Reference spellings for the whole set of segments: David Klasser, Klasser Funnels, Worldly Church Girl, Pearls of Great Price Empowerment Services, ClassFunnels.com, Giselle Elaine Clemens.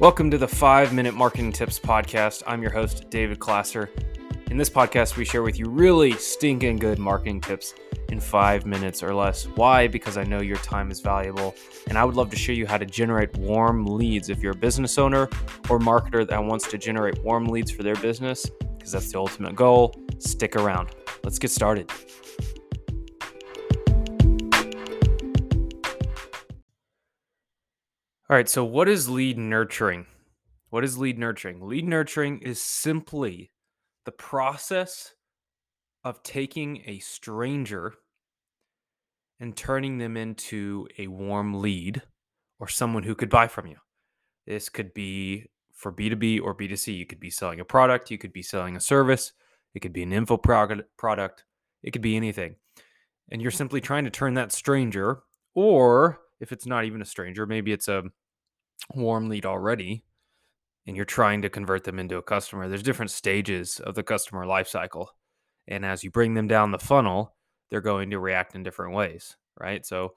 Welcome to the 5-Minute Marketing Tips Podcast. I'm your host, David Klasser. In this podcast, we share with you really stinking good marketing tips in 5 minutes or less. Why? Because I know your time is valuable, and I would love to show you how to generate warm leads if you're a business owner or marketer that wants to generate warm leads for their business, because that's the ultimate goal. Stick around. Let's get started. All right, so what is lead nurturing? What is lead nurturing? Lead nurturing is simply the process of taking a stranger and turning them into a warm lead or someone who could buy from you. This could be for B2B or B2C. You could be selling a product. You could be selling a service. It could be an info product. It could be anything. And you're simply trying to turn that stranger, or if it's not even a stranger, maybe it's a warm lead already, and you're trying to convert them into a customer. There's different stages of the customer life cycle. And as you bring them down the funnel, they're going to react in different ways, right? So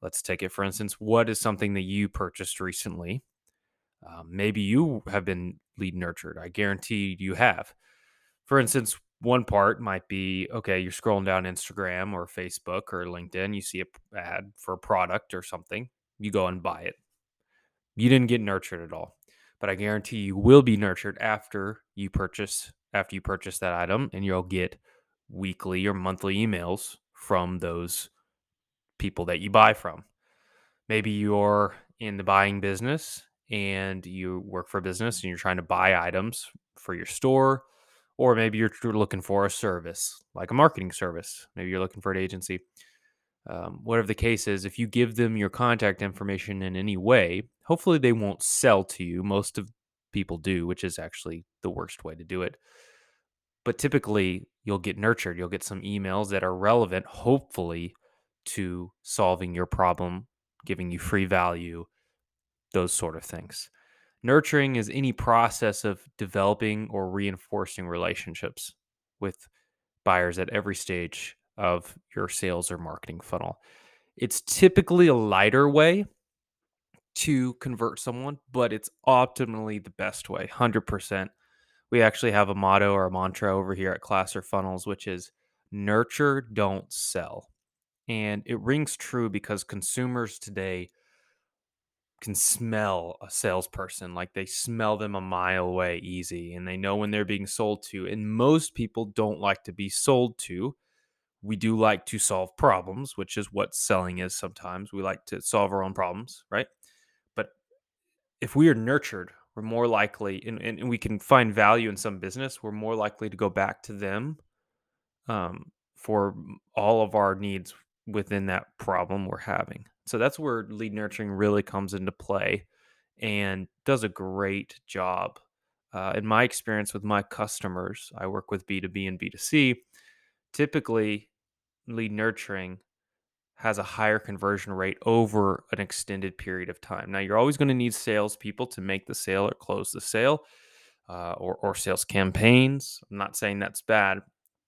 let's take it, for instance, what is something that you purchased recently? Maybe you have been lead nurtured. I guarantee you have. For instance, one part might be, okay, you're scrolling down Instagram or Facebook or LinkedIn. You see an ad for a product or something. You go and buy it. You didn't get nurtured at all, but I guarantee you will be nurtured after you purchase that item, and you'll get weekly or monthly emails from those people that you buy from. Maybe you're in the buying business and you work for a business and you're trying to buy items for your store. Or maybe you're looking for a service, like a marketing service. Maybe you're looking for an agency. Whatever the case is, if you give them your contact information in any way, hopefully they won't sell to you. Most of people do, which is actually the worst way to do it. But typically, you'll get nurtured. You'll get some emails that are relevant, hopefully, to solving your problem, giving you free value, those sort of things. Nurturing is any process of developing or reinforcing relationships with buyers at every stage of your sales or marketing funnel. It's typically a lighter way to convert someone, but it's optimally the best way, 100%. We actually have a motto or a mantra over here at Klasser Funnels, which is nurture, don't sell. And it rings true because consumers today can smell a salesperson. Like, they smell them a mile away easy, and they know when they're being sold to. And most people don't like to be sold to. We do like to solve problems, which is what selling is sometimes. We like to solve our own problems, right? But if we are nurtured, we're more likely, and we can find value in some business, we're more likely to go back to them for all of our needs within that problem we're having. So that's where lead nurturing really comes into play and does a great job. In my experience with my customers, I work with B2B and B2C. Typically, lead nurturing has a higher conversion rate over an extended period of time. Now, you're always going to need salespeople to make the sale or close the sale or sales campaigns. I'm not saying that's bad,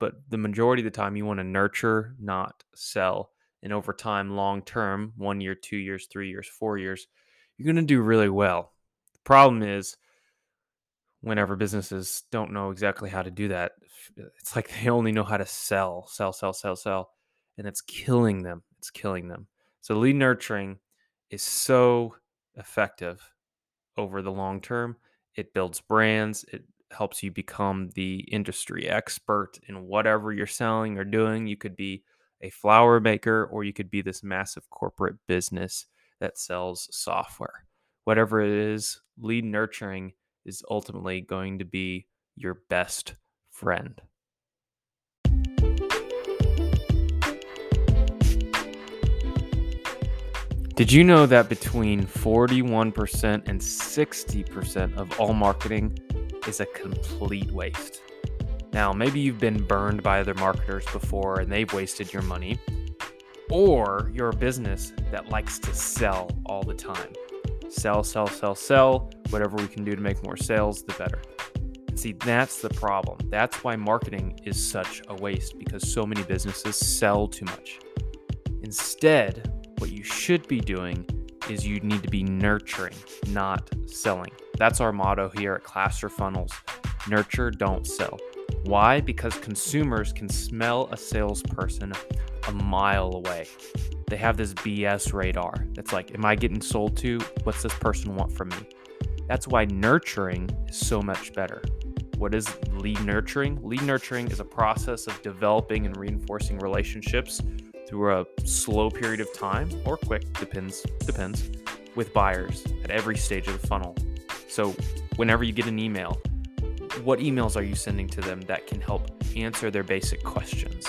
but the majority of the time you want to nurture, not sell. And over time, long term, 1 year, 2 years, 3 years, 4 years, you're going to do really well. The problem is whenever businesses don't know exactly how to do that, it's like they only know how to sell. And it's killing them. So lead nurturing is so effective over the long term. It builds brands. It helps you become the industry expert in whatever you're selling or doing. You could be a flower maker, or you could be this massive corporate business that sells software. Whatever it is, lead nurturing is ultimately going to be your best friend. Did you know that between 41% and 60% of all marketing is a complete waste? Now, maybe you've been burned by other marketers before and they've wasted your money, or you're a business that likes to sell all the time. Sell. Whatever we can do to make more sales, the better. See, that's the problem. That's why marketing is such a waste, because so many businesses sell too much. Instead, what you should be doing is you need to be nurturing, not selling. That's our motto here at Klasser Funnels. Nurture, don't sell. Why? Because consumers can smell a salesperson a mile away. They have this BS radar. That's like, am I getting sold to? What's this person want from me? That's why nurturing is so much better. What is lead nurturing? Lead nurturing is a process of developing and reinforcing relationships through a slow period of time, or quick, depends, with buyers at every stage of the funnel. So whenever you get an email, what emails are you sending to them that can help answer their basic questions,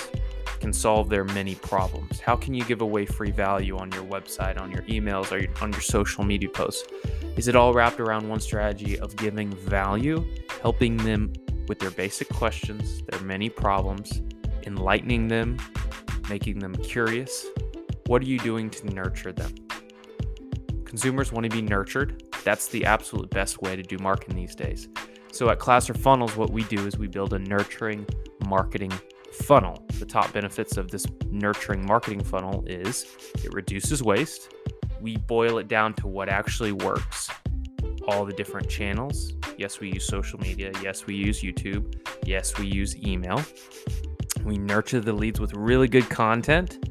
can solve their many problems? How can you give away free value on your website, on your emails, or on your social media posts? Is it all wrapped around one strategy of giving value, helping them with their basic questions, their many problems, enlightening them, making them curious? What are you doing to nurture them? Consumers want to be nurtured. That's the absolute best way to do marketing these days. So at Klasser Funnels, what we do is we build a nurturing marketing funnel. The top benefits of this nurturing marketing funnel is it reduces waste. We boil it down to what actually works. All the different channels. Yes, we use social media. Yes, we use YouTube. Yes, we use email. We nurture the leads with really good content.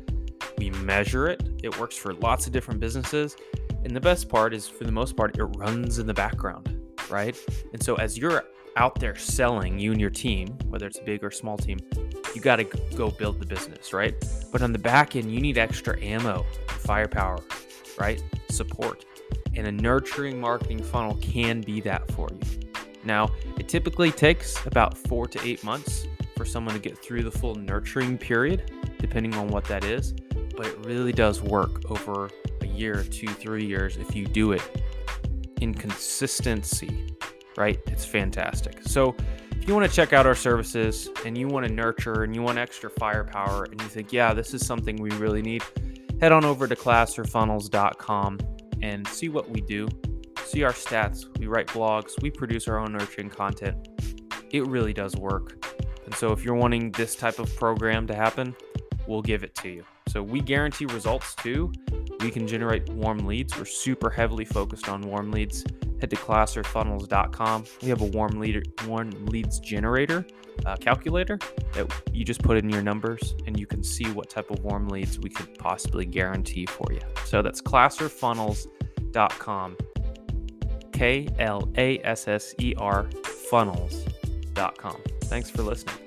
We measure it. It works for lots of different businesses. And the best part is, for the most part, it runs in the background, right? And so as you're out there selling, you and your team, whether it's a big or small team, you got to go build the business, right? But on the back end, you need extra ammo, firepower, right? Support. And a nurturing marketing funnel can be that for you. Now, it typically takes about 4 to 8 months for someone to get through the full nurturing period, depending on what that is, but it really does work over a year, 2, 3 years if you do it in consistency, right? It's fantastic. So if you want to check out our services and you want to nurture and you want extra firepower and you think, yeah, this is something we really need, head on over to ClasserFunnels.com and see what we do. See our stats. We write blogs. We produce our own nurturing content. It really does work. And so if you're wanting this type of program to happen, we'll give it to you. So we guarantee results too. We can generate warm leads. We're super heavily focused on warm leads. Head to ClasserFunnels.com. We have a warm leads generator calculator that you just put in your numbers and you can see what type of warm leads we could possibly guarantee for you. So that's ClasserFunnels.com. K-L-A-S-S-E-R funnels.com. Thanks for listening.